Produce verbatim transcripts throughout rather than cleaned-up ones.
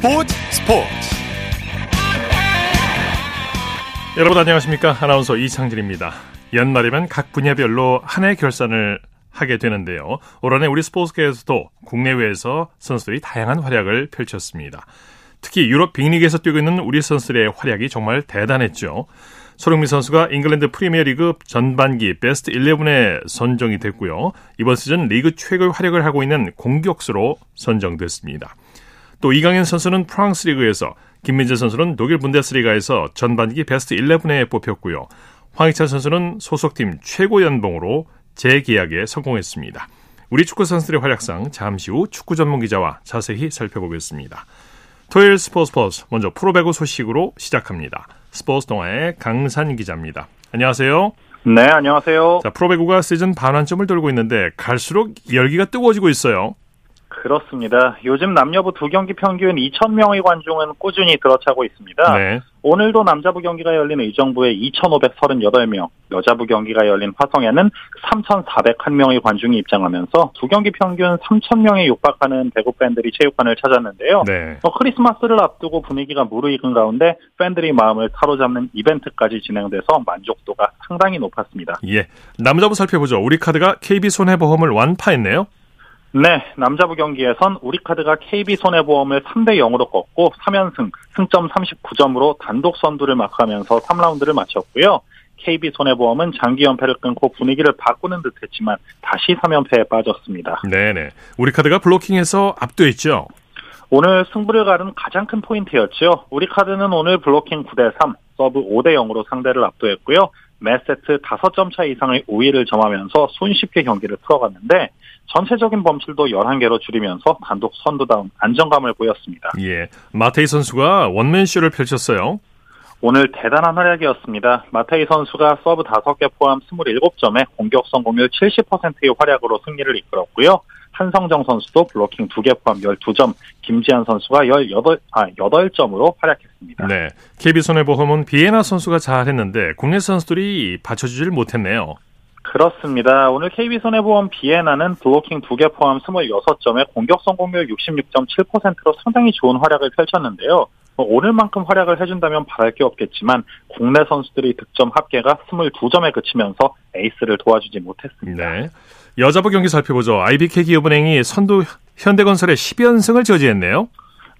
스포츠 스포츠 여러분 안녕하십니까? 아나운서 이창진입니다. 연말이면 각 분야별로 한 해 결산을 하게 되는데요. 올 한해 우리 스포츠계에서도 국내외에서 선수들이 다양한 활약을 펼쳤습니다. 특히 유럽 빅리그에서 뛰고 있는 우리 선수들의 활약이 정말 대단했죠. 소룡미 선수가 잉글랜드 프리미어리그 전반기 베스트 십일에 선정이 됐고요. 이번 시즌 리그 최고의 활약을 하고 있는 공격수로 선정됐습니다. 또 이강인 선수는 프랑스 리그에서, 김민재 선수는 독일 분데스리가에서 전반기 베스트 십일에 뽑혔고요. 황희찬 선수는 소속팀 최고 연봉으로 재계약에 성공했습니다. 우리 축구 선수들의 활약상 잠시 후 축구 전문 기자와 자세히 살펴보겠습니다. 토요일 스포츠 스포츠 먼저 프로배구 소식으로 시작합니다. 스포츠 동아의 강산 기자입니다. 안녕하세요. 네, 안녕하세요. 자, 프로배구가 시즌 반환점을 돌고 있는데 갈수록 열기가 뜨거워지고 있어요. 그렇습니다. 요즘 남녀부 두 경기 평균 이천 명의 관중은 꾸준히 들어차고 있습니다. 네. 오늘도 남자부 경기가 열린 의정부에 이천오백삼십팔 명, 여자부 경기가 열린 화성에는 삼천사백일 명의 관중이 입장하면서 두 경기 평균 삼천 명에 육박하는 대구 팬들이 체육관을 찾았는데요. 네. 어, 크리스마스를 앞두고 분위기가 무르익은 가운데 팬들이 마음을 사로잡는 이벤트까지 진행돼서 만족도가 상당히 높았습니다. 예, 남자부 살펴보죠. 우리 카드가 케이비손해보험을 완파했네요. 네, 남자부 경기에선 우리카드가 케이비손해보험을 삼 대 영으로 꺾고 삼 연승, 승점 삼십구 점으로 단독 선두를 막으면서 삼 라운드를 마쳤고요. 케이비손해보험은 장기 연패를 끊고 분위기를 바꾸는 듯했지만 다시 삼 연패에 빠졌습니다. 네네, 우리카드가 블로킹에서 압도했죠. 오늘 승부를 가른 가장 큰 포인트였죠. 우리카드는 오늘 블로킹 구 대 삼, 서브 오 대 영으로 상대를 압도했고요. 매세트 다섯 점 차 이상의 우위를 점하면서 손쉽게 경기를 풀어갔는데 전체적인 범실도 열한 개로 줄이면서 단독 선두다운 안정감을 보였습니다. 예, 마테이 선수가 원맨쇼를 펼쳤어요. 오늘 대단한 활약이었습니다. 마테이 선수가 서브 다섯 개 포함 이십칠 점에 공격 성공률 칠십 퍼센트의 활약으로 승리를 이끌었고요. 한성정 선수도 블로킹 두 개 포함 십이 점, 김지한 선수가 십팔, 아, 여덟 점으로 활약했습니다. 네, 케이비손해보험은 비에나 선수가 잘했는데 국내 선수들이 받쳐주질 못했네요. 그렇습니다. 오늘 케이비손해보험 비에나는 블로킹 두 개 포함 이십육 점에 공격 성공률 육십육 점 칠 퍼센트로 상당히 좋은 활약을 펼쳤는데요. 오늘만큼 활약을 해준다면 바랄 게 없겠지만 국내 선수들이 득점 합계가 이십이 점에 그치면서 에이스를 도와주지 못했습니다. 네. 여자부 경기 살펴보죠. 아이비케이기업은행이 선두 현대건설에 십 연승을 저지했네요.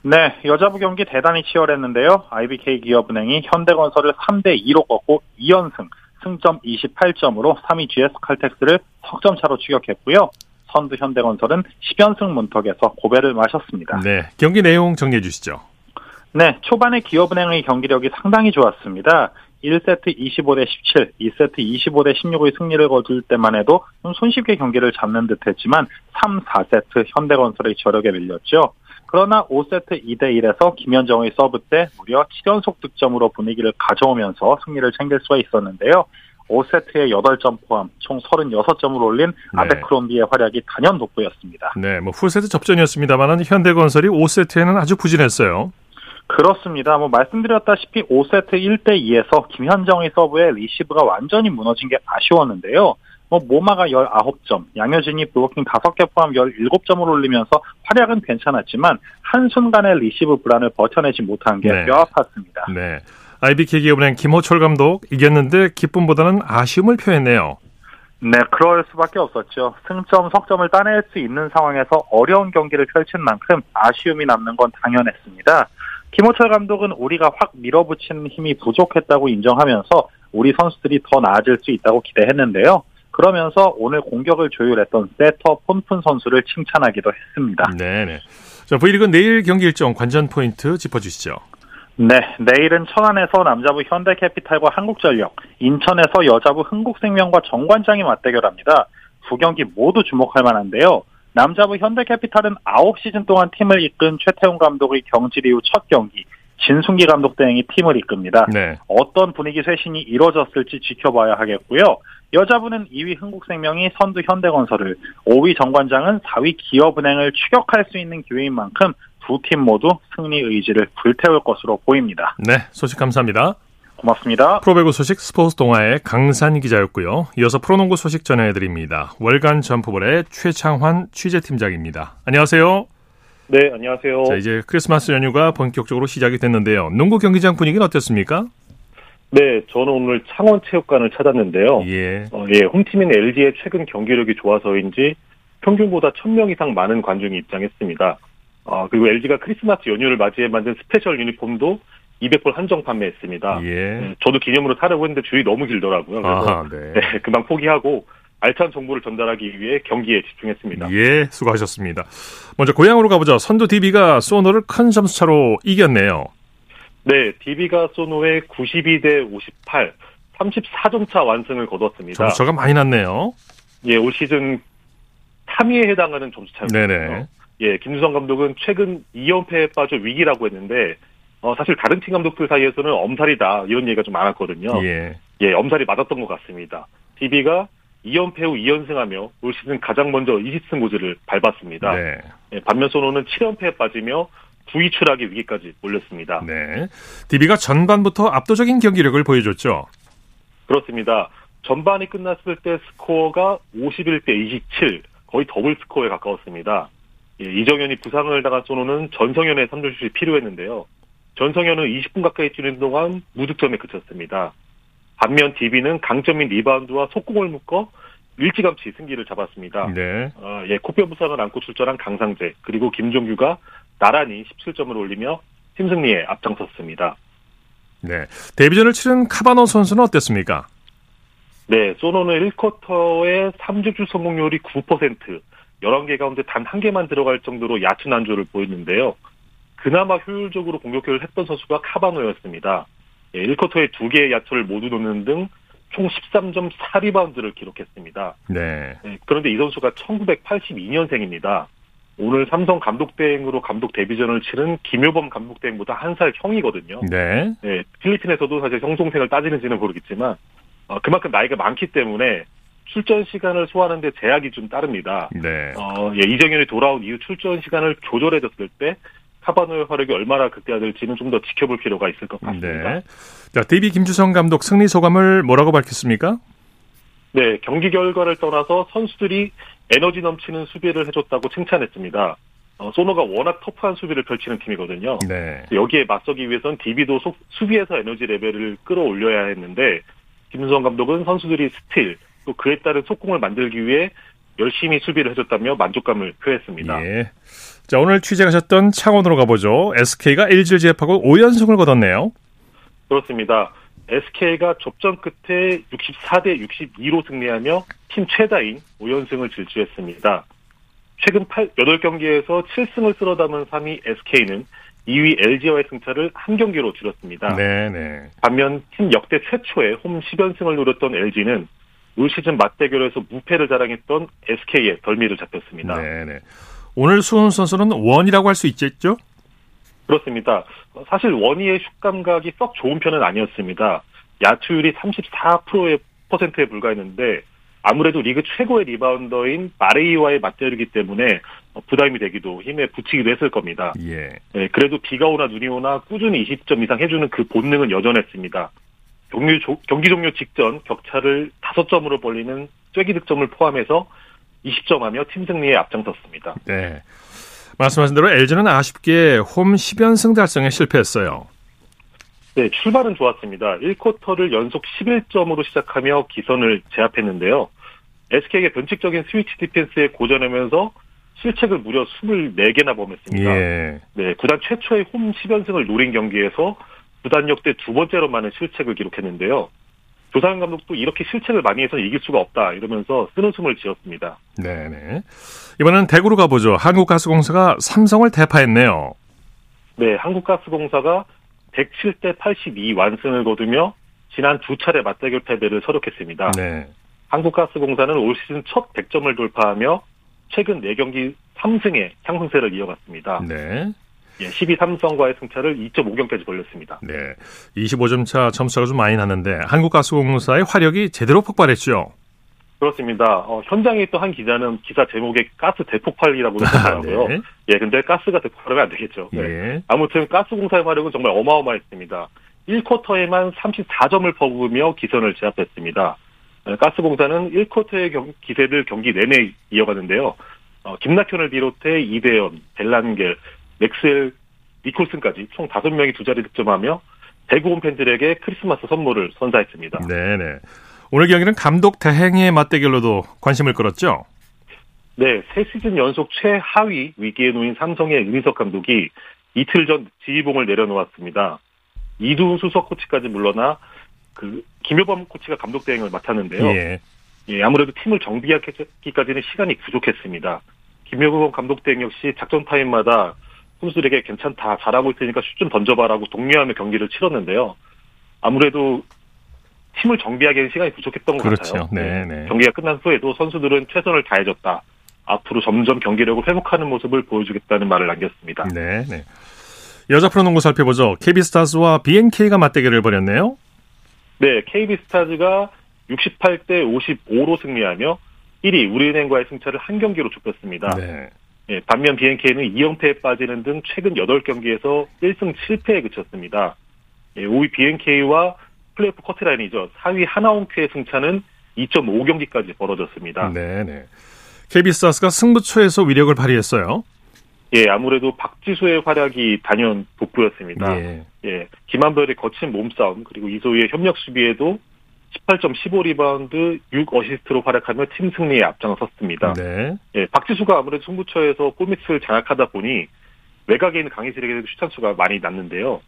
네, 여자부 경기 대단히 치열했는데요. 아이비케이기업은행이 현대건설을 삼 대 이로 꺾고 이 연승, 승점 이십팔 점으로 삼 위 지에스칼텍스를 석점차로 추격했고요. 선두 현대건설은 십 연승 문턱에서 고배를 마셨습니다. 네, 경기 내용 정리해 주시죠. 네, 초반에 기업은행의 경기력이 상당히 좋았습니다. 일 세트 이십오 대 십칠, 이 세트 이십오 대 십육의 승리를 거둘 때만 해도 손쉽게 경기를 잡는 듯 했지만 삼, 사 세트 현대건설의 저력에 밀렸죠. 그러나 오 세트 이 대 일에서 김현정의 서브 때 무려 칠 연속 득점으로 분위기를 가져오면서 승리를 챙길 수가 있었는데요. 오 세트에 여덟 점 포함 총 삼십육 점을 올린 네. 아베크롬비의 활약이 단연 돋보였습니다. 네, 뭐 풀세트 접전이었습니다만 현대건설이 오 세트에는 아주 부진했어요. 그렇습니다. 뭐 말씀드렸다시피 오 세트 일 대 이에서 김현정의 서브에 리시브가 완전히 무너진 게 아쉬웠는데요. 뭐 모마가 십구 점, 양효진이 블로킹 다섯 개 포함 십칠 점을 올리면서 활약은 괜찮았지만 한순간의 리시브 불안을 버텨내지 못한 게 네. 뼈아팠습니다. 네, 아이비케이기업은행 김호철 감독 이겼는데 기쁨보다는 아쉬움을 표했네요. 네, 그럴 수밖에 없었죠. 승점, 석점을 따낼 수 있는 상황에서 어려운 경기를 펼친 만큼 아쉬움이 남는 건 당연했습니다. 김호철 감독은 우리가 확 밀어붙이는 힘이 부족했다고 인정하면서 우리 선수들이 더 나아질 수 있다고 기대했는데요. 그러면서 오늘 공격을 조율했던 세터 폰푼 선수를 칭찬하기도 했습니다. 네네. 자, V리그 내일 경기 일정 관전 포인트 짚어주시죠. 네, 내일은 천안에서 남자부 현대캐피탈과 한국전력, 인천에서 여자부 흥국생명과 정관장이 맞대결합니다. 두 경기 모두 주목할 만한데요. 남자부 현대캐피탈은 아홉 시즌 동안 팀을 이끈 최태웅 감독의 경질 이후 첫 경기, 진승기 감독 대행이 팀을 이끕니다. 네. 어떤 분위기 쇄신이 이루어졌을지 지켜봐야 하겠고요. 여자부는 이 위 흥국생명이 선두 현대건설을, 오 위 정관장은 사 위 기업은행을 추격할 수 있는 기회인 만큼 두 팀 모두 승리 의지를 불태울 것으로 보입니다. 네, 소식 감사합니다. 고맙습니다. 프로배구 소식 스포츠 동아의 강산 기자였고요. 이어서 프로농구 소식 전해드립니다. 월간 점프볼의 최창환 취재팀장입니다. 안녕하세요. 네, 안녕하세요. 자, 이제 크리스마스 연휴가 본격적으로 시작이 됐는데요. 농구 경기장 분위기는 어땠습니까? 네, 저는 오늘 창원체육관을 찾았는데요. 예. 어, 예, 홈팀인 엘지의 최근 경기력이 좋아서인지 평균보다 천 명 이상 많은 관중이 입장했습니다. 어, 그리고 엘지가 크리스마스 연휴를 맞이해 만든 스페셜 유니폼도 이백 벌 한정 판매했습니다. 예. 저도 기념으로 사려고 했는데 줄이 너무 길더라고요. 그래서 아하, 네. 네, 금방 포기하고 알찬 정보를 전달하기 위해 경기에 집중했습니다. 예, 수고하셨습니다. 먼저 고향으로 가보죠. 선두 디비가 소노를 큰 점수차로 이겼네요. 네, 디비가 소노의 구십이 대 오십팔, 삼십사 점 차 완승을 거뒀습니다. 점수차가 많이 났네요. 예, 올 시즌 삼 위에 해당하는 점수차였거든요. 네네. 예, 김수성 감독은 최근 이 연패에 빠져 위기라고 했는데 어, 사실 다른 팀 감독들 사이에서는 엄살이다 이런 얘기가 좀 많았거든요. 예, 예, 엄살이 맞았던 것 같습니다. 디비가 이 연패 후 이 연승하며 올 시즌 가장 먼저 이십 승 고지를 밟았습니다. 네. 예, 반면 소노는 칠 연패에 빠지며 구 위 추락의 위기까지 몰렸습니다. 네, 디비가 전반부터 압도적인 경기력을 보여줬죠. 그렇습니다. 전반이 끝났을 때 스코어가 오십일 대 이십칠, 거의 더블 스코어에 가까웠습니다. 예, 이정현이 부상을 당한 소노는 전성현의 삼 점슛이 필요했는데요. 전성현은 이십 분 가까이 뛰는 동안 무득점에 그쳤습니다. 반면 디비는 강점인 리바운드와 속공을 묶어 일찌감치 승기를 잡았습니다. 네. 어, 예, 코뼈 부상을 안고 출전한 강상재 그리고 김종규가 나란히 십칠 점을 올리며 팀 승리에 앞장섰습니다. 네, 데뷔전을 치른 카바노 선수는 어땠습니까? 네, 소노는 일 쿼터에 삼 점 슛 성공률이 구 퍼센트, 열한 개 가운데 단 한 개만 들어갈 정도로 얕은 안주를 보였는데요. 그나마 효율적으로 공격을 했던 선수가 카바노였습니다. 예, 일 쿼터에 두 개의 야투를 모두 넣는 등 총 십삼 점 사 리바운드를 기록했습니다. 네. 예, 그런데 이 선수가 천구백팔십이 년생입니다. 오늘 삼성 감독대행으로 감독 데뷔전을 치른 김효범 감독대행보다 한 살 형이거든요. 네. 예, 필리핀에서도 사실 형 동생을 따지는지는 모르겠지만 어, 그만큼 나이가 많기 때문에 출전 시간을 소화하는 데 제약이 좀 따릅니다. 네. 어, 예, 이정현이 돌아온 이후 출전 시간을 조절해줬을 때 카바노의 활약이 얼마나 극대화될지는 좀 더 지켜볼 필요가 있을 것 같습니다. 네. 자, 데뷔 김주성 감독 승리 소감을 뭐라고 밝혔습니까? 네, 경기 결과를 떠나서 선수들이 에너지 넘치는 수비를 해줬다고 칭찬했습니다. 어, 소노가 워낙 터프한 수비를 펼치는 팀이거든요. 네. 여기에 맞서기 위해선 디비도 소, 수비에서 에너지 레벨을 끌어올려야 했는데 김주성 감독은 선수들이 스틸, 또 그에 따른 속공을 만들기 위해 열심히 수비를 해줬다며 만족감을 표했습니다. 예. 자, 오늘 취재하셨던 창원으로 가보죠. 에스케이가 엘지를 제압하고 오 연승을 거뒀네요. 그렇습니다. 에스케이가 접전 끝에 육십사 대 육십이로 승리하며 팀 최다인 오 연승을 질주했습니다. 최근 팔, 여덟 경기에서 칠 승을 쓸어 담은 삼 위 에스케이는 이 위 엘지와의 승차를 한 경기로 줄였습니다. 네네. 반면 팀 역대 최초의 홈 십 연승을 노렸던 엘지는 올 시즌 맞대결에서 무패를 자랑했던 에스케이의 덜미를 잡혔습니다. 네네. 오늘 수훈 선수는 원이라고 할 수 있겠죠? 그렇습니다. 사실 원희의 슛 감각이 썩 좋은 편은 아니었습니다. 야투율이 삼십사 퍼센트에 불과했는데 아무래도 리그 최고의 리바운더인 마레이와의 맞대결이기 때문에 부담이 되기도 힘에 부치기도 했을 겁니다. 예. 네, 그래도 비가 오나 눈이 오나 꾸준히 이십 점 이상 해주는 그 본능은 여전했습니다. 경기, 조, 경기 종료 직전 격차를 다섯 점으로 벌리는 쐐기 득점을 포함해서 이십 점 하며 팀 승리에 앞장섰습니다. 네, 말씀하신 대로 엘지는 아쉽게 홈 십 연승 달성에 실패했어요. 네, 출발은 좋았습니다. 일 쿼터를 연속 십일 점으로 시작하며 기선을 제압했는데요. 에스케이의 변칙적인 스위치 디펜스에 고전하면서 실책을 무려 스물네 개나 범했습니다. 예. 네, 구단 최초의 홈 십 연승을 노린 경기에서 구단 역대 두 번째로 많은 실책을 기록했는데요. 조상현 감독도 이렇게 실책을 많이 해서 이길 수가 없다 이러면서 쓰는 숨을 지었습니다. 네네. 이번엔 대구로 가보죠. 한국가스공사가 삼성을 대파했네요. 네, 한국가스공사가 백칠 대 팔십이 완승을 거두며 지난 두 차례 맞대결 패배를 서력했습니다. 네. 한국가스공사는 올 시즌 첫 백 점을 돌파하며 최근 네 경기 삼 승에 상승세를 이어갔습니다. 네. 예, 십 위 삼성과의 승차를 이 점 오 경까지 벌렸습니다. 네, 이십오 점 차 점수가 좀 많이 났는데 한국가스공사의 화력이 제대로 폭발했죠. 그렇습니다. 어, 현장에 있던 한 기자는 기사 제목에 가스 대폭발이라고 했더라고요. 아, 네. 예, 근데 가스가 대폭발하면 안 되겠죠. 네. 예. 아무튼 가스공사의 화력은 정말 어마어마했습니다. 일 쿼터에만 삼십사 점을 퍼부으며 기선을 제압했습니다. 가스공사는 일 쿼터의 경, 기세를 경기 내내 이어가는데요. 어, 김낙현을 비롯해 이대현, 밸란겔, 맥셀, 니콜슨까지 총 다섯 명이 두 자리 득점하며 대구 홈팬들에게 크리스마스 선물을 선사했습니다. 네네. 오늘 경기는 감독 대행의 맞대결로도 관심을 끌었죠? 네. 세 시즌 연속 최하위 위기에 놓인 삼성의 윤희석 감독이 이틀 전 지휘봉을 내려놓았습니다. 이두훈 수석 코치까지 물러나 그 김효범 코치가 감독 대행을 맡았는데요. 예. 예, 아무래도 팀을 정비하기까지는 시간이 부족했습니다. 김효범 감독 대행 역시 작전 타임마다 선수들에게 괜찮다, 잘하고 있으니까 슛 좀 던져봐라고 독려하며 경기를 치렀는데요. 아무래도 팀을 정비하기에는 시간이 부족했던 것 그렇죠. 같아요. 네네. 경기가 끝난 후에도 선수들은 최선을 다해줬다. 앞으로 점점 경기력을 회복하는 모습을 보여주겠다는 말을 남겼습니다. 네네. 여자 프로농구 살펴보죠. 케이비스타즈와 비엔케이가 맞대결을 벌였네요. 네, 케이비스타즈가 육십팔 대 오십오로 승리하며 일 위 우리은행과의 승차를 한 경기로 좁혔습니다. 네. 예, 반면 비엔케이는 이 연패에 빠지는 등 최근 여덟 경기에서 일 승 칠 패에 그쳤습니다. 예, 오 위 비엔케이와 플레이오프 커트라인이죠. 사 위 하나홈큐의 승차는 이 점 오 경기까지 벌어졌습니다. 네네. 케이비스타즈가 승부처에서 위력을 발휘했어요. 예, 아무래도 박지수의 활약이 단연 돋보였습니다. 예. 예, 김한별의 거친 몸싸움 그리고 이소희의 협력 수비에도 십팔 점 일오 리바운드, 육 어시스트로 활약하며 팀 승리에 앞장섰습니다. 네. 예, 박지수가 아무래도 승부처에서 골밑을 장악하다 보니 외곽에 있는 강희슬에게도 슛 찬스가 많이 났는데요.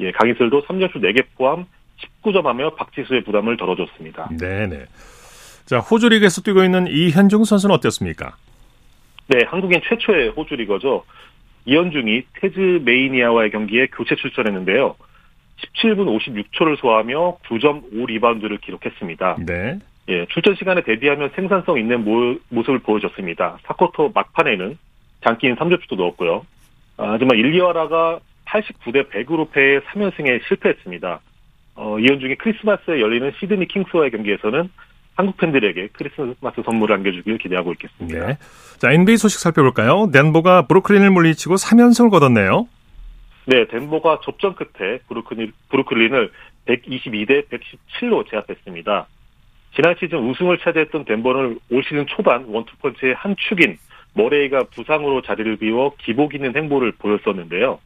예, 강희슬도 삼 점슛 네 개 포함 십구 점하며 박지수의 부담을 덜어줬습니다. 네네. 자, 호주 리그에서 뛰고 있는 이현중 선수는 어땠습니까? 네, 한국인 최초의 호주 리거죠. 이현중이 태즈메이니아와의 경기에 교체 출전했는데요. 십칠 분 오십육 초를 소화하며 구 점 오 리바운드를 기록했습니다. 네. 예, 출전 시간에 대비하면 생산성 있는 모, 모습을 보여줬습니다. 사 쿼터 막판에는 장기인 삼 점슛도 넣었고요. 아, 하지만 일리와라가 팔십구 대 백으로 패해 삼 연승에 실패했습니다. 어, 이현중이 크리스마스에 열리는 시드니 킹스와의 경기에서는 한국 팬들에게 크리스마스 선물을 안겨주길 기대하고 있겠습니다. 네. 자, 엔비에이 소식 살펴볼까요? 덴버가 브루클린을 물리치고 삼 연승을 거뒀네요. 네, 덴버가 접전 끝에 브루클린, 브루클린을 백이십이 대 백십칠로 제압했습니다. 지난 시즌 우승을 차지했던 덴버는 올 시즌 초반 원투펀치의 한 축인 머레이가 부상으로 자리를 비워 기복 있는 행보를 보였었는데요.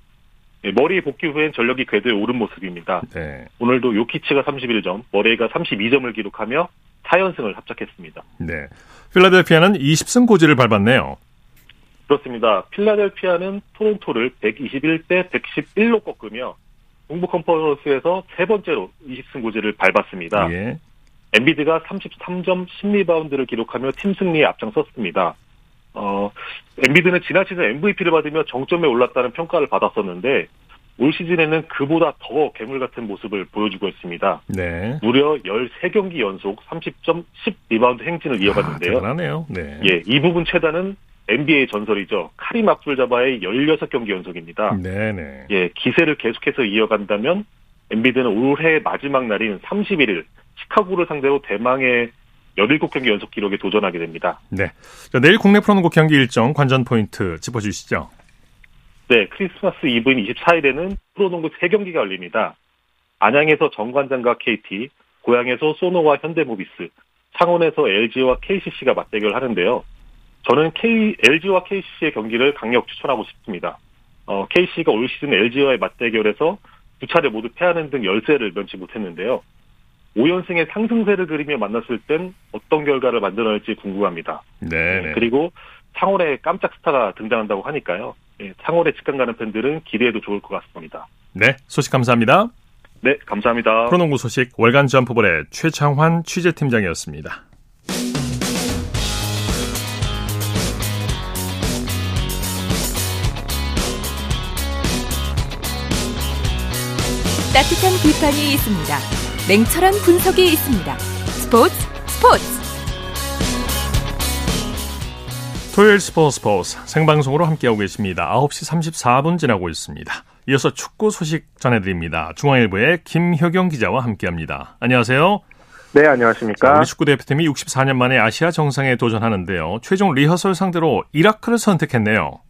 네, 머레이 복귀 후엔 전력이 궤도에 오른 모습입니다. 네. 오늘도 요키치가 삼십일 점, 머레이가 삼십이 점을 기록하며 사 연승을 합작했습니다. 네, 필라델피아는 이십 승 고지를 밟았네요. 그렇습니다. 필라델피아는 토론토를 백이십일 대 백십일로 꺾으며 동부 컨퍼런스에서 세 번째로 이십 승 고지를 밟았습니다. 예. 엠비드가 삼십삼 점 십 리바운드를 기록하며 팀 승리에 앞장섰습니다. 어, 엠비드는 지난 시즌 엠브이피를 받으며 정점에 올랐다는 평가를 받았었는데 올 시즌에는 그보다 더 괴물 같은 모습을 보여주고 있습니다. 네. 무려 십삼 경기 연속 삼십 점 십 리바운드 행진을 이어갔는데요. 아, 대단하네요. 네. 예, 이 부분 최다는 엔비에이 전설이죠. 카림 압둘자바의 십육 경기 연속입니다. 네네. 예, 기세를 계속해서 이어간다면 엔비드는 올해 마지막 날인 삼십일 일 시카고를 상대로 대망의 십칠 경기 연속 기록에 도전하게 됩니다. 네. 자, 내일 국내 프로농구 경기 일정 관전 포인트 짚어주시죠. 네, 크리스마스 이브인 이십사 일에는 프로농구 세 경기가 열립니다. 안양에서 정관장과 케이티, 고양에서 소노와 현대모비스, 창원에서 엘지와 케이씨씨가 맞대결하는데요. 저는 K, 엘지와 케이씨씨의 경기를 강력 추천하고 싶습니다. 어, 케이씨씨가 올 시즌 엘지와의 맞대결에서 두 차례 모두 패하는 등 열세를 면치 못했는데요. 오 연승의 상승세를 그리며 만났을 땐 어떤 결과를 만들어낼지 궁금합니다. 네. 그리고 창원의 깜짝 스타가 등장한다고 하니까요. 예, 창원에 직관 가는 팬들은 기대해도 좋을 것 같습니다. 네, 소식 감사합니다. 네, 감사합니다. 프로농구 소식 월간 점프볼의 최창환 취재팀장이었습니다. 따뜻한 비판이 있습니다. 냉철한 분석이 있습니다. 스포츠 스포츠 토요일 스포츠 스포츠 생방송으로 함께하고 계십니다. 아홉 시 삼십사 분 지나고 있습니다. 이어서 축구 소식 전해드립니다. 중앙일보의 김효경 기자와 함께합니다. 안녕하세요. 네, 안녕하십니까. 우리 축구 대표팀이 육십사 년 만에 아시아 정상에 도전하는데요. 최종 리허설 상대로 이라크를 선택했네요.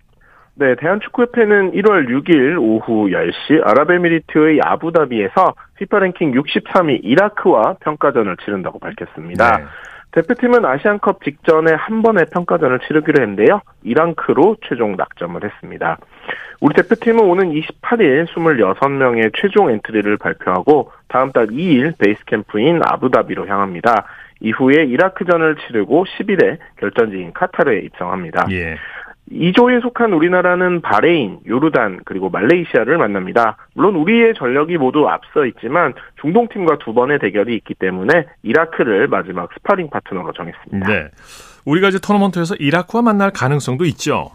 네, 대한축구협회는 일월 육일 오후 열 시 아랍에미리트의 아부다비에서 피파 랭킹 육십삼 위 이라크와 평가전을 치른다고 밝혔습니다. 네. 대표팀은 아시안컵 직전에 한 번의 평가전을 치르기로 했는데요. 이란크로 최종 낙점을 했습니다. 우리 대표팀은 오는 이십팔일 스물여섯 명의 최종 엔트리를 발표하고 다음 달 이일 베이스 캠프인 아부다비로 향합니다. 이후에 이라크전을 치르고 십일에 결전지인 카타르에 입성합니다. 예. 이 조에 속한 우리나라는 바레인, 요르단, 그리고 말레이시아를 만납니다. 물론 우리의 전력이 모두 앞서 있지만 중동팀과 두 번의 대결이 있기 때문에 이라크를 마지막 스파링 파트너로 정했습니다. 네, 우리가 이제 토너먼트에서 이라크와 만날 가능성도 있죠?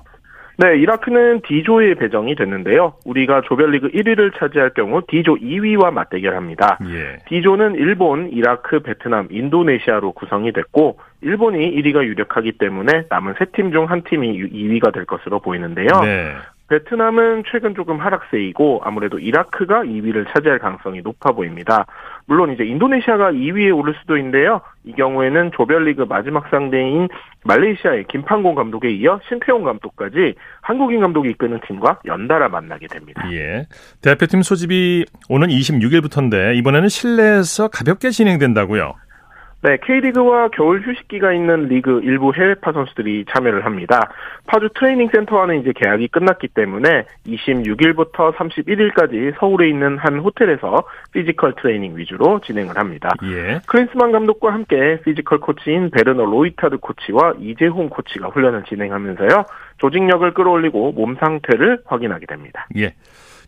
네, 이라크는 D조에 배정이 됐는데요. 우리가 조별리그 일위를 차지할 경우 D조 이위와 맞대결합니다. 예. D조는 일본, 이라크, 베트남, 인도네시아로 구성이 됐고 일본이 일위가 유력하기 때문에 남은 세 팀 중 한 팀이 이위가 될 것으로 보이는데요. 네. 베트남은 최근 조금 하락세이고 아무래도 이라크가 이위를 차지할 가능성이 높아 보입니다. 물론 이제 인도네시아가 이위에 오를 수도 있는데요. 이 경우에는 조별리그 마지막 상대인 말레이시아의 김판곤 감독에 이어 신태용 감독까지 한국인 감독이 이끄는 팀과 연달아 만나게 됩니다. 예. 대표팀 소집이 오는 이십육일부터인데 이번에는 실내에서 가볍게 진행된다고요? 네, K리그와 겨울 휴식기가 있는 리그 일부 해외파 선수들이 참여를 합니다. 파주 트레이닝센터와는 이제 계약이 끝났기 때문에 이십육일부터 삼십일일까지 서울에 있는 한 호텔에서 피지컬 트레이닝 위주로 진행을 합니다. 예. 크린스만 감독과 함께 피지컬 코치인 베르너 로이타드 코치와 이재홍 코치가 훈련을 진행하면서요. 조직력을 끌어올리고 몸 상태를 확인하게 됩니다. 예.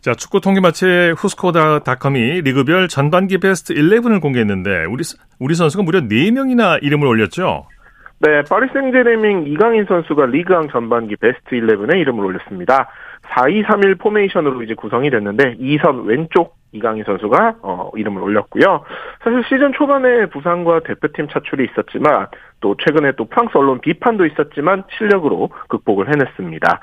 자, 축구 통계마체 후스코닷컴이 리그별 전반기 베스트 십일을 공개했는데 우리 우리 선수가 무려 네 명이나 이름을 올렸죠? 네, 파리 생제르맹 이강인 선수가 리그앙 전반기 베스트 십일에 이름을 올렸습니다. 사 이 삼 일 포메이션으로 이제 구성이 됐는데 이 선 왼쪽 이강인 선수가 어, 이름을 올렸고요. 사실 시즌 초반에 부상과 대표팀 차출이 있었지만 또 최근에 또 프랑스 언론 비판도 있었지만 실력으로 극복을 해냈습니다.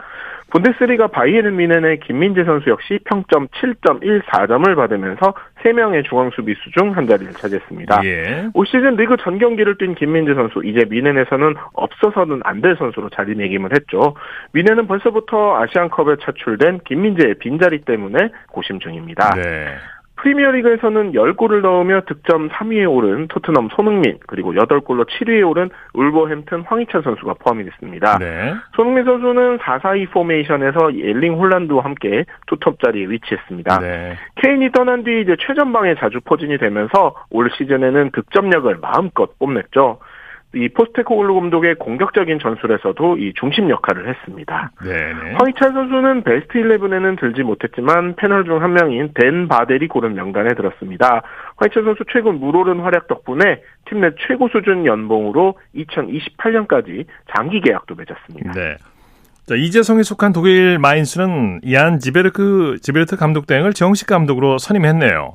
분데스리가 바이에른 뮌헨의 김민재 선수 역시 평점 칠 점 일사 점을 받으면서 세 명의 중앙수비수 중 한 자리를 차지했습니다. 예. 올 시즌 리그 전 경기를 뛴 김민재 선수, 이제 뮌헨에서는 없어서는 안 될 선수로 자리매김을 했죠. 뮌헨은 벌써부터 아시안컵에 차출된 김민재의 빈자리 때문에 고심 중입니다. 네. 프리미어리그에서는 십 골을 넣으며 득점 삼위에 오른 토트넘 손흥민, 그리고 여덟 골로 칠위에 오른 울버햄튼 황희찬 선수가 포함이 됐습니다. 네. 손흥민 선수는 사 사 이 포메이션에서 엘링 홀란드와 함께 투톱 자리에 위치했습니다. 네. 케인이 떠난 뒤 이제 최전방에 자주 포진이 되면서 올 시즌에는 득점력을 마음껏 뽐냈죠. 이 포스테코글루 감독의 공격적인 전술에서도 이 중심 역할을 했습니다. 네네. 황희찬 선수는 베스트 십일에는 들지 못했지만 패널 중 한 명인 댄 바델이 고른 명단에 들었습니다. 황희찬 선수 최근 물오른 활약 덕분에 팀 내 최고 수준 연봉으로 이천이십팔년까지 장기 계약도 맺었습니다. 네. 자, 이재성에 속한 독일 마인츠는 얀 지베르크, 지베르트 감독 대행을 정식 감독으로 선임했네요.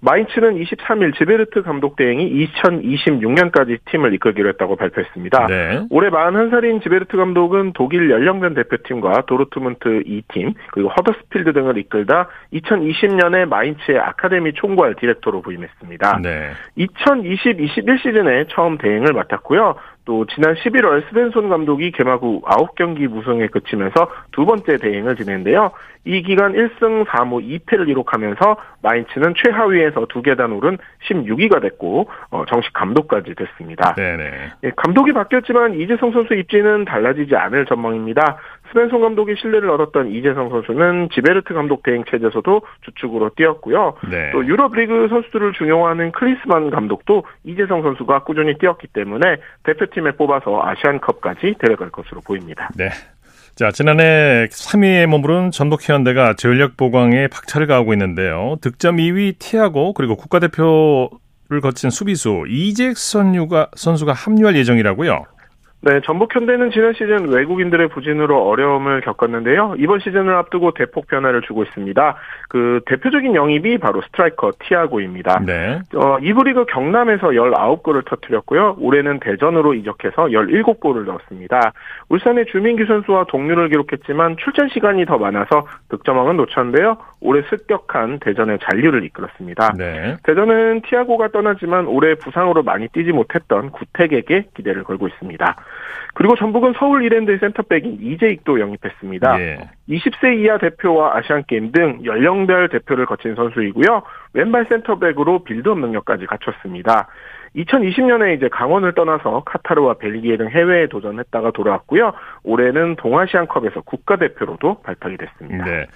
마인츠는 이십삼일 지베르트 감독 대행이 이천이십육년까지 팀을 이끌기로 했다고 발표했습니다. 네. 올해 마흔한 살인 지베르트 감독은 독일 연령전 대표팀과 도르트문트 이 팀 그리고 허더스필드 등을 이끌다 이천이십년에 마인츠의 아카데미 총괄 디렉터로 부임했습니다. 네. 이천이십 이십일 시즌에 처음 대행을 맡았고요. 또 지난 십일월 스벤손 감독이 개막 후 아홉 경기 무승에 그치면서 두 번째 대행을 지냈는데요. 이 기간 일승 사무 이패를 기록하면서 마인츠는 최하위에서 두 계단 오른 십육위가 됐고 어, 정식 감독까지 됐습니다. 네네. 예, 감독이 바뀌었지만 이재성 선수 입지는 달라지지 않을 전망입니다. 스벤손 감독이 신뢰를 얻었던 이재성 선수는 지베르트 감독 대행 체제에서도 주축으로 뛰었고요. 네. 또 유럽 리그 선수들을 중용하는 클린스만 감독도 이재성 선수가 꾸준히 뛰었기 때문에 대표팀에 뽑아서 아시안컵까지 데려갈 것으로 보입니다. 네. 자, 지난해 삼위에 머무른 전북 해안대가 전력 보강에 박차를 가하고 있는데요. 득점 이위 티아고 그리고 국가대표를 거친 수비수 이재익 선유가 선수가 합류할 예정이라고요. 네, 전북 현대는 지난 시즌 외국인들의 부진으로 어려움을 겪었는데요. 이번 시즌을 앞두고 대폭 변화를 주고 있습니다. 그 대표적인 영입이 바로 스트라이커 티아고입니다. 네. 어, 이부 리그 경남에서 열아홉 골을 터뜨렸고요. 올해는 대전으로 이적해서 열일곱 골을 넣었습니다. 울산의 주민규 선수와 동률을 기록했지만 출전 시간이 더 많아서 득점왕은 놓쳤는데요. 올해 습격한 대전의 잔류를 이끌었습니다. 네. 대전은 티아고가 떠나지만 올해 부상으로 많이 뛰지 못했던 구택에게 기대를 걸고 있습니다. 그리고 전북은 서울 이랜드의 센터백인 이재익도 영입했습니다. 예. 이십 세 이하 대표와 아시안게임 등 연령별 대표를 거친 선수이고요. 왼발 센터백으로 빌드업 능력까지 갖췄습니다. 이천이십 년에 이제 강원을 떠나서 카타르와 벨기에 등 해외에 도전했다가 돌아왔고요. 올해는 동아시안컵에서 국가대표로도 발탁이 됐습니다. 네.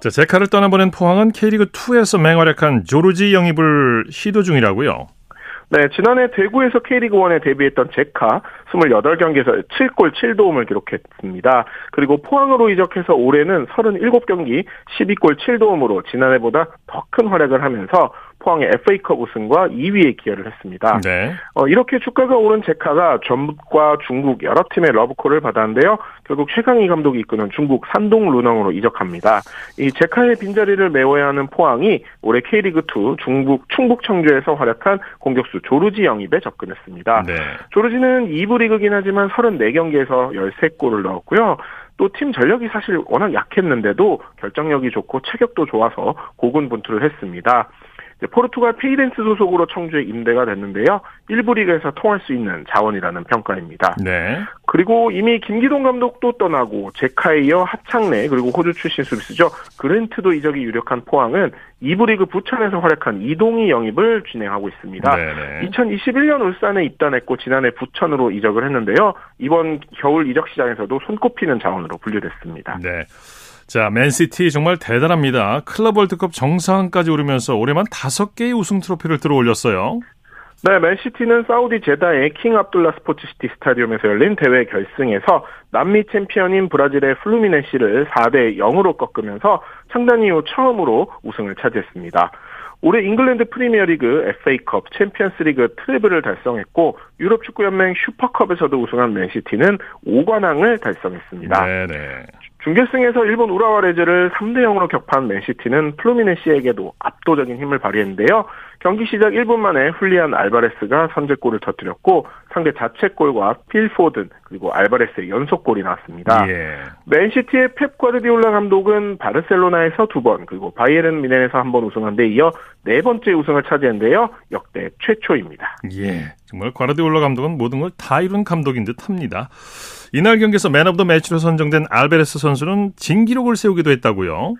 자, 제카를 떠나보낸 포항은 K리그이에서 맹활약한 조르지 영입을 시도 중이라고요? 네, 지난해 대구에서 K리그일에 데뷔했던 제카 이십팔 경기에서 칠 골 칠 도움을 기록했습니다. 그리고 포항으로 이적해서 올해는 삼십칠 경기 십이 골 칠 도움으로 지난해보다 더 큰 활약을 하면서 포항의 에프에이컵 우승과 이 위에 기여를 했습니다. 네. 어, 이렇게 주가가 오른 제카가 전북과 중국 여러 팀의 러브콜을 받았는데요. 결국 최강희 감독이 이끄는 중국 산동 루넝으로 이적합니다. 이 제카의 빈자리를 메워야 하는 포항이 올해 K리그이 중국 충북 청주에서 활약한 공격수 조르지 영입에 접근했습니다. 네. 조르지는 이 부 리그긴 하지만 삼십사 경기에서 십삼 골을 넣었고요. 또 팀 전력이 사실 워낙 약했는데도 결정력이 좋고 체격도 좋아서 고군분투를 했습니다. 포르투갈 페이렌스 소속으로 청주에 임대가 됐는데요. 일 부 리그에서 통할 수 있는 자원이라는 평가입니다. 네. 그리고 이미 김기동 감독도 떠나고 제카에 이어 하창래 그리고 호주 출신 수비수죠. 그랜트도 이적이 유력한 포항은 이 부 리그 부천에서 활약한 이동희 영입을 진행하고 있습니다. 네네. 이천이십일 년 울산에 입단했고 지난해 부천으로 이적을 했는데요. 이번 겨울 이적 시장에서도 손꼽히는 자원으로 분류됐습니다. 네. 자, 맨시티 정말 대단합니다. 클럽 월드컵 정상까지 오르면서 올해만 다섯 개의 우승 트로피를 들어올렸어요. 네, 맨시티는 사우디 제다의 킹 압둘라 스포츠시티 스타디움에서 열린 대회 결승에서 남미 챔피언인 브라질의 플루미네시를 사 대 영으로 꺾으면서 창단 이후 처음으로 우승을 차지했습니다. 올해 잉글랜드 프리미어리그, 에프에이컵, 챔피언스리그 트리플을 달성했고 유럽 축구연맹 슈퍼컵에서도 우승한 맨시티는 오 관왕을 달성했습니다. 네네. 준결승에서 일본 우라와 레즈를 삼 대 영으로 격파한 맨시티는 플루미네시에게도 압도적인 힘을 발휘했는데요. 경기 시작 일 분 만에 훌리안 알바레스가 선제골을 터뜨렸고 상대 자책골과 필포든 그리고 알바레스의 연속골이 나왔습니다. 예. 맨시티의 펩 과르디올라 감독은 바르셀로나에서 두 번 그리고 바이에른 미넨에서 한 번 우승한 데 이어 네 번째 우승을 차지했는데요. 역대 최초입니다. 예, 정말 과르디올라 감독은 모든 걸 다 이룬 감독인 듯합니다. 이날 경기에서 맨 오브 더 매치로 선정된 알바레스 선수는 진기록을 세우기도 했다고요?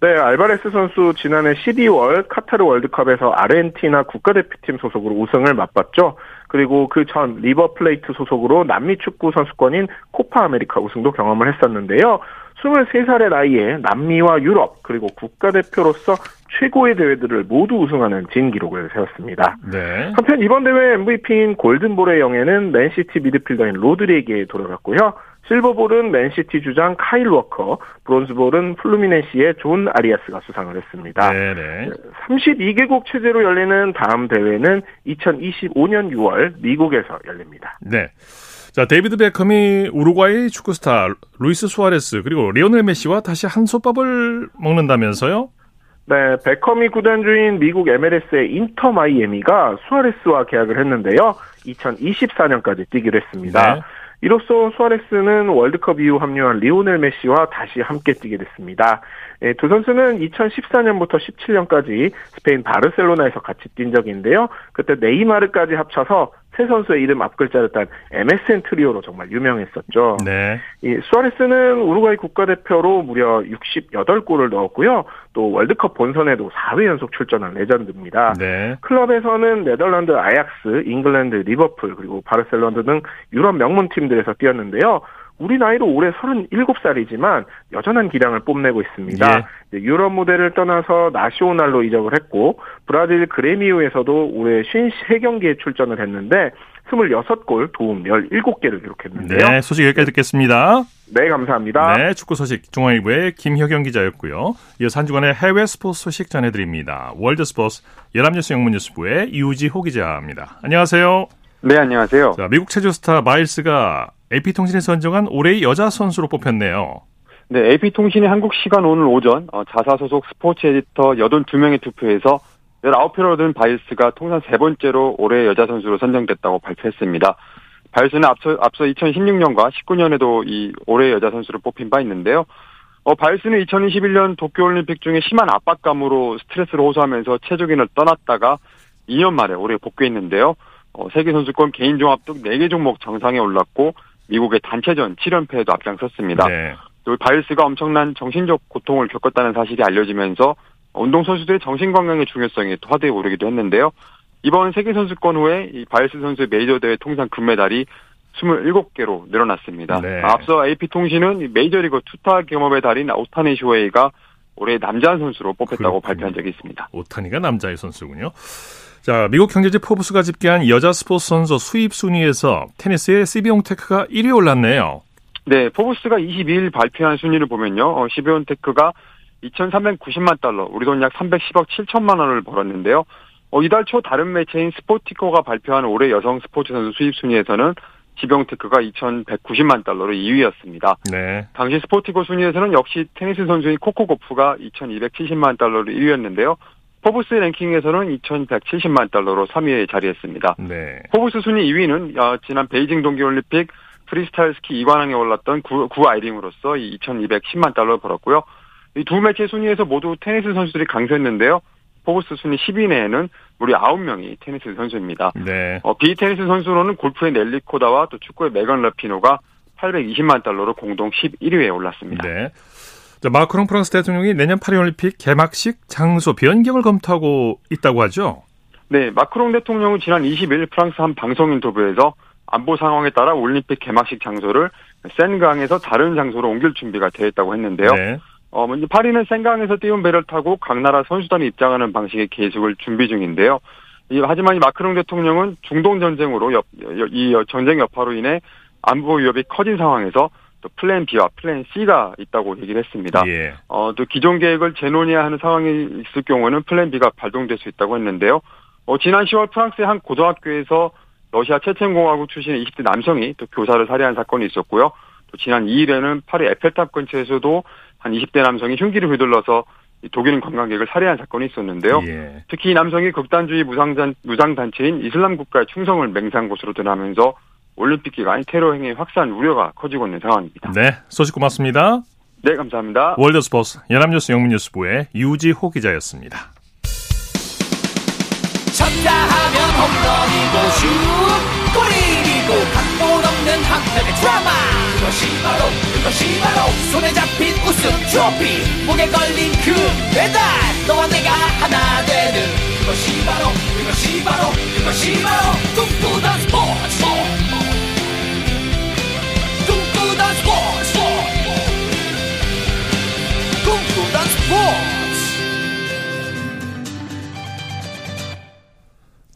네, 알바레스 선수 지난해 십이월 카타르 월드컵에서 아르헨티나 국가대표팀 소속으로 우승을 맛봤죠. 그리고 그 전 리버플레이트 소속으로 남미 축구 선수권인 코파 아메리카 우승도 경험을 했었는데요. 스물세 살의 나이에 남미와 유럽 그리고 국가대표로서 최고의 대회들을 모두 우승하는 진기록을 세웠습니다. 네. 한편 이번 대회 엠브이피인 골든볼의 영예는 맨시티 미드필더인 로드리에게 돌아갔고요. 실버볼은 맨시티 주장 카일 워커, 브론즈볼은 플루미네시의 존 아리아스가 수상을 했습니다. 네네. 삼십이 개국 체제로 열리는 다음 대회는 이천이십오 년 유월 미국에서 열립니다. 네. 자, 데이비드 베컴이 우루과이 축구스타 루이스 수아레스 그리고 리오넬 메시와 다시 한솥밥을 먹는다면서요? 네, 베컴이 구단주인 미국 엠엘에스의 인터 마이애미가 수아레스와 계약을 했는데요. 이천이십사 년까지 뛰기로 했습니다. 네. 이로써 수아레스는 월드컵 이후 합류한 리오넬 메시와 다시 함께 뛰게 됐습니다. 두 선수는 이천십사 년부터 십칠 년까지 스페인 바르셀로나에서 같이 뛴 적인데요. 그때 네이마르까지 합쳐서 세 선수의 이름 앞글자를 딴 엠에스엔 트리오로 정말 유명했었죠. 네. 이 수아레스는 우루과이 국가대표로 무려 육십팔 골을 넣었고요. 또 월드컵 본선에도 사 회 연속 출전한 레전드입니다. 네. 클럽에서는 네덜란드 아약스, 잉글랜드 리버풀 그리고 바르셀로나 등 유럽 명문 팀들에서 뛰었는데요. 우리 나이로 올해 서른일곱 살이지만 여전한 기량을 뽐내고 있습니다. 예. 유럽 무대를 떠나서 나시오날로 이적을 했고 브라질 그레미오에서도 올해 오십삼 경기에 출전을 했는데 이십육 골 도움 십칠 개를 기록했는데요. 네, 소식 여기까지 듣겠습니다. 네, 감사합니다. 네, 축구 소식 중앙일보의 김효경 기자였고요. 이어서 한 주간의 해외 스포츠 소식 전해드립니다. 월드스포츠 연합뉴스 영문뉴스부의 유지호 기자입니다. 안녕하세요. 네, 안녕하세요. 자, 미국 체조 스타 마일스가 에이피통신이 선정한 올해의 여자 선수로 뽑혔네요. 네, 에이피통신이 한국 시간 오늘 오전 어, 자사 소속 스포츠 에디터 팔십이 명의 투표에서 십구 표를 얻은 바일스가 통산 세 번째로 올해의 여자 선수로 선정됐다고 발표했습니다. 바일스는 앞서, 앞서 이천십육 년과 십구 년에도 이 올해의 여자 선수로 뽑힌 바 있는데요. 어, 바일스는 이천이십일 년 도쿄올림픽 중에 심한 압박감으로 스트레스를 호소하면서 체조계를 떠났다가 이 년 만에 올해 복귀했는데요. 어, 세계선수권 개인종합 등 네 개 종목 정상에 올랐고 미국의 단체전 칠 연패에도 앞장섰습니다. 네. 또 바이러스가 엄청난 정신적 고통을 겪었다는 사실이 알려지면서 운동선수들의 정신건강의 중요성이 또 화두에 오르기도 했는데요. 이번 세계선수권 후에 이 바이러스 선수 메이저 대회 통산 금메달이 스물일곱 개로 늘어났습니다. 네. 앞서 에이피통신은 메이저리그 투타 경험의 달인 오타니 쇼헤이가 올해 남자 선수로 뽑혔다고 그렇군요. 발표한 적이 있습니다. 오타니가 남자의 선수군요. 자, 미국 경제지 포브스가 집계한 여자 스포츠 선수 수입 순위에서 테니스의 시비온테크가 일 위에 올랐네요. 네, 포브스가 이십이 일 발표한 순위를 보면요. 어, 시비온테크가 이천삼백구십만 달러, 우리 돈 약 삼백십억 칠천만 원을 벌었는데요. 어, 이달 초 다른 매체인 스포티코가 발표한 올해 여성 스포츠 선수 수입 순위에서는 시비온테크가 이천백구십만 달러로 이 위였습니다. 네. 당시 스포티코 순위에서는 역시 테니스 선수인 코코고프가 이천이백칠십만 달러로 일 위였는데요. 포브스 랭킹에서는 이천백칠십만 달러로 삼 위에 자리했습니다. 네. 포브스 순위 이 위는 지난 베이징 동계올림픽 프리스타일 스키 이 관왕에 올랐던 구, 구 아이링으로서 이천이백십만 달러를 벌었고요. 이 두 매체 순위에서 모두 테니스 선수들이 강세였는데요. 포브스 순위 십 위 내에는 무려 아홉 명이 테니스 선수입니다. 네. 어, 비테니스 선수로는 골프의 넬리 코다와 또 축구의 메건 라피노가 팔백이십만 달러로 공동 십일 위에 올랐습니다. 네. 자, 마크롱 프랑스 대통령이 내년 파리올림픽 개막식 장소 변경을 검토하고 있다고 하죠? 네. 마크롱 대통령은 지난 이십일 일 프랑스 한 방송 인터뷰에서 안보 상황에 따라 올림픽 개막식 장소를 센강에서 다른 장소로 옮길 준비가 되어 있다고 했는데요. 네. 어, 먼저 파리는 센강에서 띄운 배를 타고 각 나라 선수단이 입장하는 방식의 계획을 준비 중인데요. 이, 하지만 이 마크롱 대통령은 중동 전쟁으로 여, 여, 이 전쟁 여파로 인해 안보 위협이 커진 상황에서 또 플랜 B와 플랜 C가 있다고 얘기를 했습니다. 예. 어, 또 기존 계획을 재논해야 하는 상황이 있을 경우에는 플랜 B가 발동될 수 있다고 했는데요. 어, 지난 시월 프랑스의 한 고등학교에서 러시아 체첸공화국 출신의 이십 대 남성이 또 교사를 살해한 사건이 있었고요. 또 지난 이 일에는 파리 에펠탑 근처에서도 한 이십 대 남성이 흉기를 휘둘러서 독일 관광객을 살해한 사건이 있었는데요. 예. 특히 이 남성이 극단주의 무장단, 무장단체인 이슬람 국가의 충성을 맹세한 것으로 드러나면서 올림픽 기간 테러 행위 확산 우려가 커지고 있는 상황입니다. 네, 소식 고맙습니다. 네, 감사합니다. 월드스포츠 연합뉴스 영문뉴스부의 유지호 기자였습니다. 쳤다 하면 홈런이고 슛 골이고 각본 없는 한편의 드라마 그것이 바로 그것이 바로 손에 잡힌 우승 트로피 목에 걸린 그 배달 너와 내가 하나 되는 그것이 바로 그것이 바로 그것이 바로 꿈꾸던 스포츠 꿈꾸던 스포츠 꿈꾸던 스포츠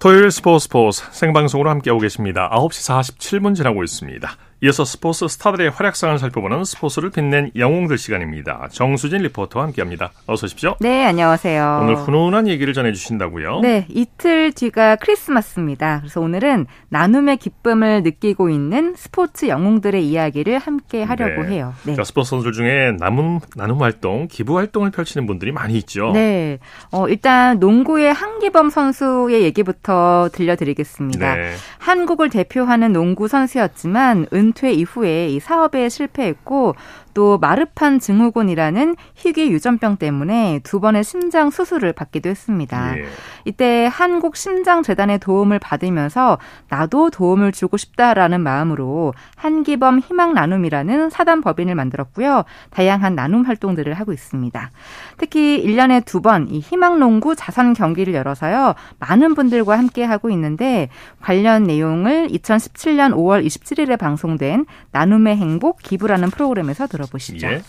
토요일 스포츠 스포츠 생방송으로 함께하고 계십니다. 아홉 시 사십칠 분 지나고 있습니다. 이어서 스포츠 스타들의 활약상을 살펴보는 스포츠를 빛낸 영웅들 시간입니다. 정수진 리포터와 함께합니다. 어서 오십시오. 네, 안녕하세요. 오늘 훈훈한 얘기를 전해주신다고요? 네, 이틀 뒤가 크리스마스입니다. 그래서 오늘은 나눔의 기쁨을 느끼고 있는 스포츠 영웅들의 이야기를 함께 하려고 네. 해요. 네. 자, 스포츠 선수들 중에 나눔, 나눔 활동, 기부 활동을 펼치는 분들이 많이 있죠. 네, 어, 일단 농구의 한기범 선수의 얘기부터 들려드리겠습니다. 네. 한국을 대표하는 농구 선수였지만 은퇴 이후에 이 사업에 실패했고 또 마르판 증후군이라는 희귀 유전병 때문에 두 번의 심장 수술을 받기도 했습니다. 예. 이때 한국 심장재단의 도움을 받으면서 나도 도움을 주고 싶다라는 마음으로 한기범 희망 나눔이라는 사단 법인을 만들었고요. 다양한 나눔 활동들을 하고 있습니다. 특히 일 년에 두 번 이 희망농구 자선 경기를 열어서요. 많은 분들과 함께 하고 있는데 관련 내용을 이천십칠 년 오월 이십칠일에 방송된 나눔의 행복 기부라는 프로그램에서 들었습니다. 보시죠. 예.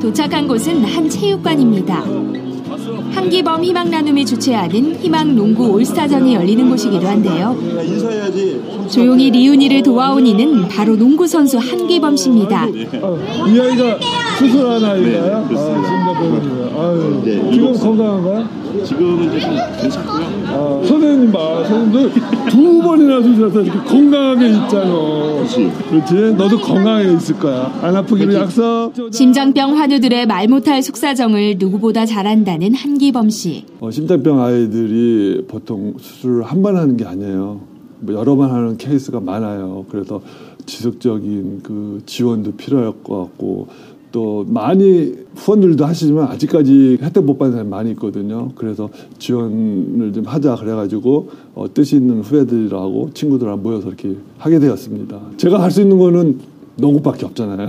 도착한 곳은 한 체육관입니다. 한기범 희망 나눔이 주최하는 희망 농구 올스타전이 열리는 곳이기도 한데요. 조용히 리윤이를 도와온 이는 바로 농구 선수 한기범 씨입니다. 이 아이가 수술한 아이가요? 아, 지금 건강한가요? 지금은 좀 괜찮고요. 선생님 봐, 선생님들 두 번이나 수술해서 이렇게 건강하게 있잖아. 그렇지? 너도 건강하게 있을 거야. 안 아프기로 약속. 심장병 환우들의 말 못할 속사정을 누구보다 잘한다는 한기범 씨. 어, 심장병 아이들이 보통 수술을 한 번 하는 게 아니에요. 뭐 여러 번 하는 케이스가 많아요. 그래서 지속적인 그 지원도 필요할 것 같고 또 많이 후원들도 하시지만 아직까지 혜택 못 받은 사람이 많이 있거든요. 그래서 지원을 좀 하자 그래가지고 어, 뜻이 있는 후배들하고 친구들하고 모여서 이렇게 하게 되었습니다. 제가 할 수 있는 거는 농구밖에 없잖아요.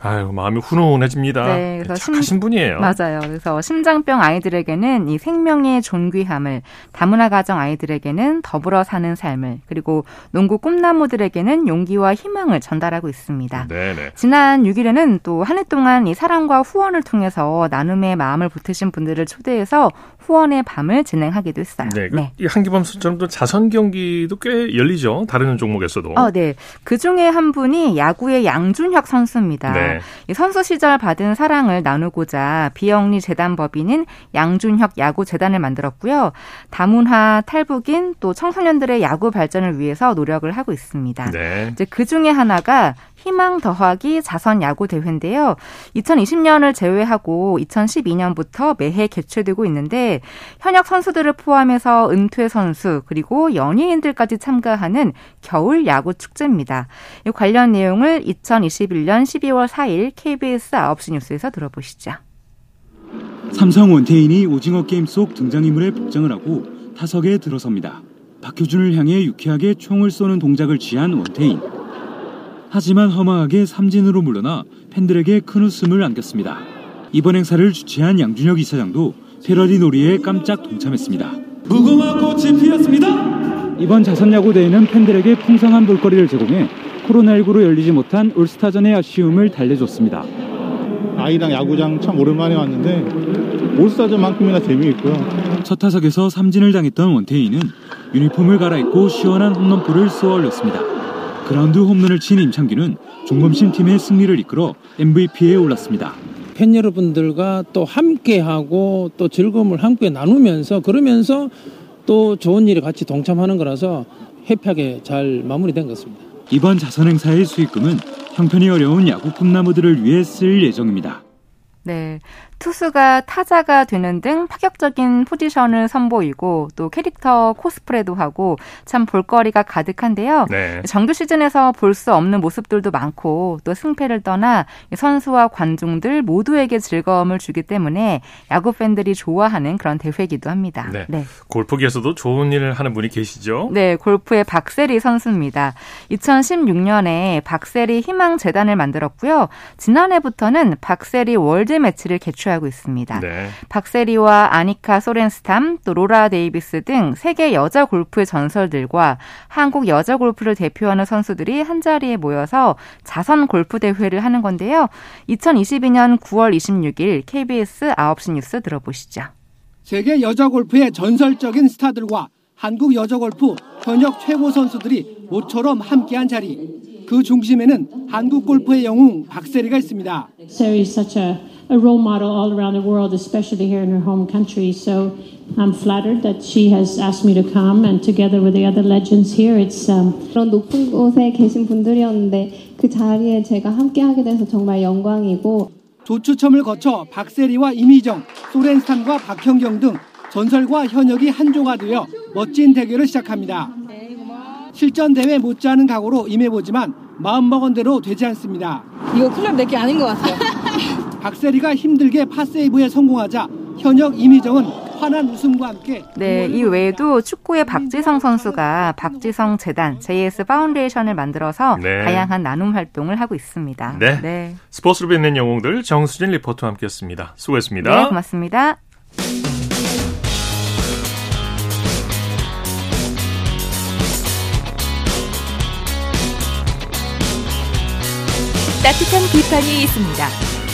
아유, 마음이 훈훈해집니다. 네, 그래서 착하신 심, 분이에요. 맞아요. 그래서 심장병 아이들에게는 이 생명의 존귀함을, 다문화 가정 아이들에게는 더불어 사는 삶을, 그리고 농구 꿈나무들에게는 용기와 희망을 전달하고 있습니다. 네네. 지난 육 일에는 또 한 해 동안 이 사랑과 후원을 통해서 나눔의 마음을 보태신 분들을 초대해서 후원의 밤을 진행하기도 했어요. 네, 네. 이 한기범 선수처럼 자선 경기도 꽤 열리죠. 다른 종목에서도. 어, 네. 그 중에 한 분이 야구의 양준혁 선수입니다. 네. 이 선수 시절 받은 사랑을 나누고자 비영리 재단 법인인 양준혁 야구 재단을 만들었고요. 다문화, 탈북인 또 청소년들의 야구 발전을 위해서 노력을 하고 있습니다. 네. 이제 그 중에 하나가 희망 더하기 자선 야구 대회인데요. 이천이십 년을 제외하고 이천십이 년부터 매해 개최되고 있는데 현역 선수들을 포함해서 은퇴 선수 그리고 연예인들까지 참가하는 겨울 야구 축제입니다. 이 관련 내용을 이천이십일 년 십이월 사일 케이비에스 아홉 시 뉴스에서 들어보시죠. 삼성 원태인이 오징어 게임 속 등장인물의 복장을 하고 타석에 들어섭니다. 박효준을 향해 유쾌하게 총을 쏘는 동작을 취한 원태인. 하지만 허망하게 삼진으로 물러나 팬들에게 큰 웃음을 안겼습니다. 이번 행사를 주최한 양준혁 이사장도 패러디 놀이에 깜짝 동참했습니다. 무궁화 꽃이 피었습니다. 이번 자선야구 대회는 팬들에게 풍성한 볼거리를 제공해 코로나십구로 열리지 못한 올스타전의 아쉬움을 달래줬습니다. 아이랑 야구장 참 오랜만에 왔는데 올스타전만큼이나 재미있고요. 첫 타석에서 삼진을 당했던 원태인은 유니폼을 갈아입고 시원한 홈런볼을 쏘아 올렸습니다. 그라운드 홈런을 친 임창규는 종범심팀의 승리를 이끌어 엠브이피에 올랐습니다. 팬 여러분들과 또 함께하고 또 즐거움을 함께 나누면서 그러면서 또 좋은 일에 같이 동참하는 거라서 해피하게 잘 마무리된 것 같습니다. 이번 자선 행사의 수익금은 형편이 어려운 야구 꿈나무들을 위해 쓸 예정입니다. 네. 투수가 타자가 되는 등 파격적인 포지션을 선보이고 또 캐릭터 코스프레도 하고 참 볼거리가 가득한데요. 네. 정규 시즌에서 볼 수 없는 모습들도 많고 또 승패를 떠나 선수와 관중들 모두에게 즐거움을 주기 때문에 야구 팬들이 좋아하는 그런 대회이기도 합니다. 네. 네. 골프계에서도 좋은 일을 하는 분이 계시죠? 네. 골프의 박세리 선수입니다. 이천십육 년에 박세리 희망재단을 만들었고요. 지난해부터는 박세리 월드매치를 개최 하고 있습니다. 네. 박세리와 아니카 소렌스탐, 또 로라 데이비스 등 세계 여자 골프의 전설들과 한국 여자 골프를 대표하는 선수들이 한자리에 모여서 자선 골프 대회를 하는 건데요. 이천이십이 년 구월 이십육일 케이비에스 아홉 시 뉴스 들어보시죠. 세계 여자 골프의 전설적인 스타들과 한국 여자 골프 현역 최고 선수들이 모처럼 함께한 자리. 그 중심에는 한국 골프의 영웅 박세리가 있습니다. A role model all around the world, especially here in her home country. So I'm flattered that she has asked me to come, and together with the other legends here, it's. 그런 높은 곳에 계신 분들이었는데 그 자리에 제가 함께하게 돼서 정말 영광이고. 조추첨을 거쳐 박세리와 이미정, 소렌스탄과 박현경 등 전설과 현역이 한조가 되어 멋진 대결을 시작합니다. 실전 대회 못지않은 각오로 임해보지만 마음먹은 대로 되지 않습니다. 이거 클럽 내게 아닌 것 같아요. 박세리가 힘들게 파세이브에 성공하자 현역 이미정은 환한 웃음과 함께 네, 이 외에도 축구의 박지성 선수가 박지성 재단 제이에스 파운데이션을 만들어서 네. 다양한 나눔 활동을 하고 있습니다. 네, 네. 스포츠로 빛낸 영웅들 정수진 리포터와 함께했습니다. 수고했습니다. 네, 고맙습니다. 따뜻한 비판이 있습니다.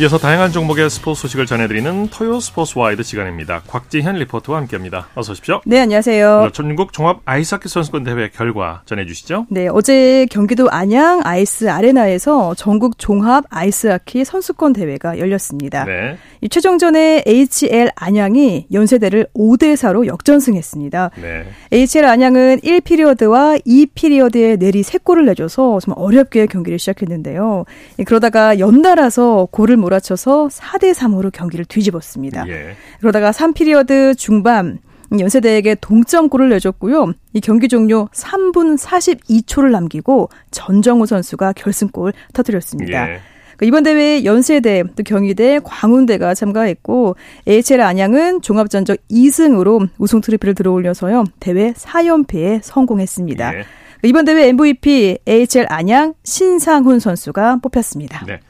이어서 다양한 종목의 스포츠 소식을 전해드리는 토요 스포츠 와이드 시간입니다. 곽지현 리포터와 함께합니다. 어서 오십시오. 네, 안녕하세요. 전국 종합 아이스하키 선수권 대회 결과 전해주시죠. 네, 어제 경기도 안양 아이스 아레나에서 전국 종합 아이스하키 선수권 대회가 열렸습니다. 네. 이 최종전에 에이치엘 안양이 연세대를 오 대 사로 역전승했습니다. 네. 에이치엘 안양은 일 피리어드와 이 피리어드에 내리 세 골을 내줘서 좀 어렵게 경기를 시작했는데요. 그러다가 연달아서 골을 몰아쳐서 사 대 삼으로 경기를 뒤집었습니다. 예. 그러다가 삼 피리어드 중반 연세대에게 동점골을 내줬고요. 이 경기 종료 삼 분 사십이 초를 남기고 전정우 선수가 결승골 터뜨렸습니다. 예. 이번 대회에 연세대, 또 경희대, 광운대가 참가했고 에이치엘 안양은 종합전적 이 승으로 우승 트로피를 들어올려서요. 대회 사 연패에 성공했습니다. 예. 이번 대회 엠브이피 에이치엘 안양 신상훈 선수가 뽑혔습니다. 네.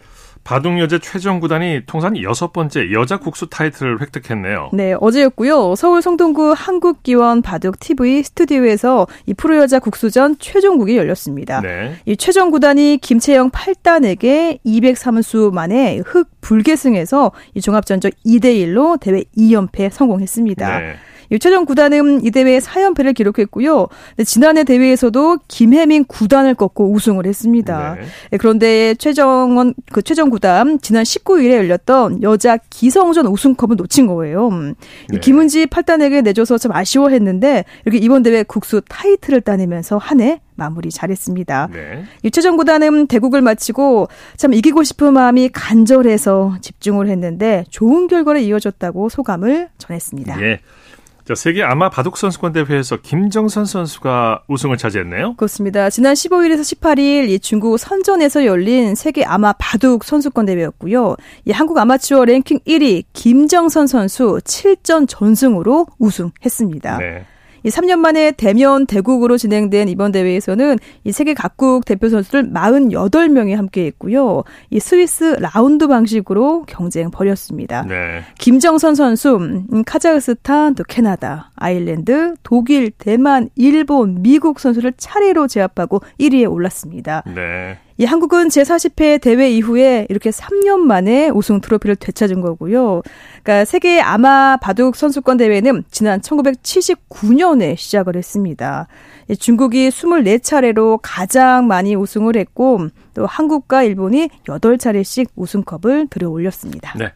바둑여제 최정구단이 통산 여섯 번째 여자 국수 타이틀을 획득했네요. 네, 어제였고요. 서울 성동구 한국기원 바둑 티비 스튜디오에서 이 프로여자 국수전 최종국이 열렸습니다. 네. 이 최정구단이 김채영 팔 단에게 이백삼 수 만에 흑 불계승에서 이 종합전적 이 대 일로 대회 이 연패에 성공했습니다. 네. 최종 구단은 이 대회에 사 연패를 기록했고요. 지난해 대회에서도 김혜민 구단을 꺾고 우승을 했습니다. 네. 그런데 최정원, 그 최정 구단 지난 십구 일에 열렸던 여자 기성전 우승컵을 놓친 거예요. 네. 이 김은지 팔 단에게 내줘서 참 아쉬워했는데 이렇게 이번 대회 국수 타이틀을 따내면서 한 해 마무리 잘했습니다. 네. 최정 구단은 대국을 마치고 참 이기고 싶은 마음이 간절해서 집중을 했는데 좋은 결과를 이어졌다고 소감을 전했습니다. 네. 세계 아마 바둑선수권대회에서 김정선 선수가 우승을 차지했네요. 그렇습니다. 지난 십오 일에서 십팔 일 이 중국 선전에서 열린 세계 아마 바둑선수권대회였고요. 이 한국 아마추어 랭킹 일 위 김정선 선수 칠 전 전승으로 우승했습니다. 네. 이 삼 년 만에 대면 대국으로 진행된 이번 대회에서는 이 세계 각국 대표 선수들 사십팔 명이 함께했고요. 이 스위스 라운드 방식으로 경쟁 벌였습니다. 네. 김정선 선수, 카자흐스탄, 또 캐나다, 아일랜드, 독일, 대만, 일본, 미국 선수를 차례로 제압하고 일 위에 올랐습니다. 네. 이 한국은 제사십 회 대회 이후에 이렇게 삼 년 만에 우승 트로피를 되찾은 거고요. 그러니까 세계 아마 바둑 선수권 대회는 지난 천구백칠십구 년에 시작을 했습니다. 중국이 이십사 차례로 가장 많이 우승을 했고 또 한국과 일본이 여덟 차례씩 우승컵을 들어올렸습니다. 네.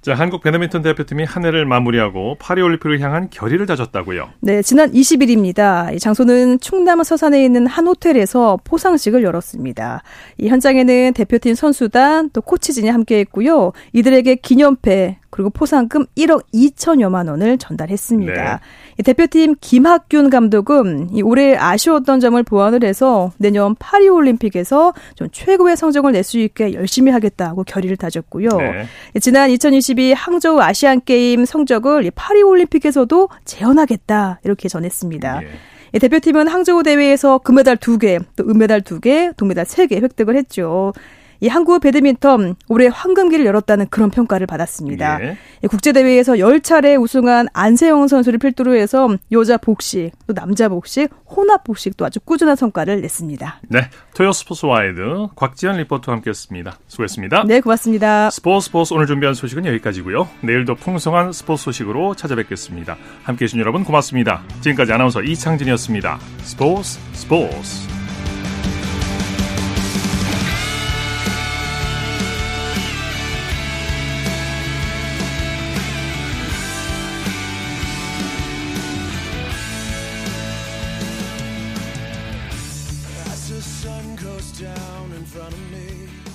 자, 한국 배드민턴 대표팀이 한 해를 마무리하고 파리올림픽을 향한 결의를 다졌다고요. 네, 지난 이십 일입니다. 이 장소는 충남 서산에 있는 한 호텔에서 포상식을 열었습니다. 이 현장에는 대표팀 선수단 또 코치진이 함께했고요. 이들에게 기념패 그리고 포상금 일억 이천여만 원을 전달했습니다. 네. 대표팀 김학균 감독은 올해 아쉬웠던 점을 보완을 해서 내년 파리올림픽에서 좀 최고의 성적을 낼 수 있게 열심히 하겠다고 결의를 다졌고요. 네. 지난 이천이십이 항저우 아시안게임 성적을 파리올림픽에서도 재현하겠다 이렇게 전했습니다. 네. 대표팀은 항저우 대회에서 금메달 두 개, 또 은메달 두 개, 동메달 세 개 획득을 했죠. 이 한국 배드민턴 올해 황금기를 열었다는 그런 평가를 받았습니다. 예. 국제대회에서 열 차례 우승한 안세영 선수를 필두로 해서 여자 복식, 또 남자 복식, 혼합 복식도 아주 꾸준한 성과를 냈습니다. 네, 토요 스포츠 와이드 곽지연 리포터와 함께했습니다. 수고했습니다. 네, 고맙습니다. 스포츠 스포츠 오늘 준비한 소식은 여기까지고요. 내일도 풍성한 스포츠 소식으로 찾아뵙겠습니다. 함께해 주신 여러분 고맙습니다. 지금까지 아나운서 이창진이었습니다. 스포츠 스포츠. Down in front of me.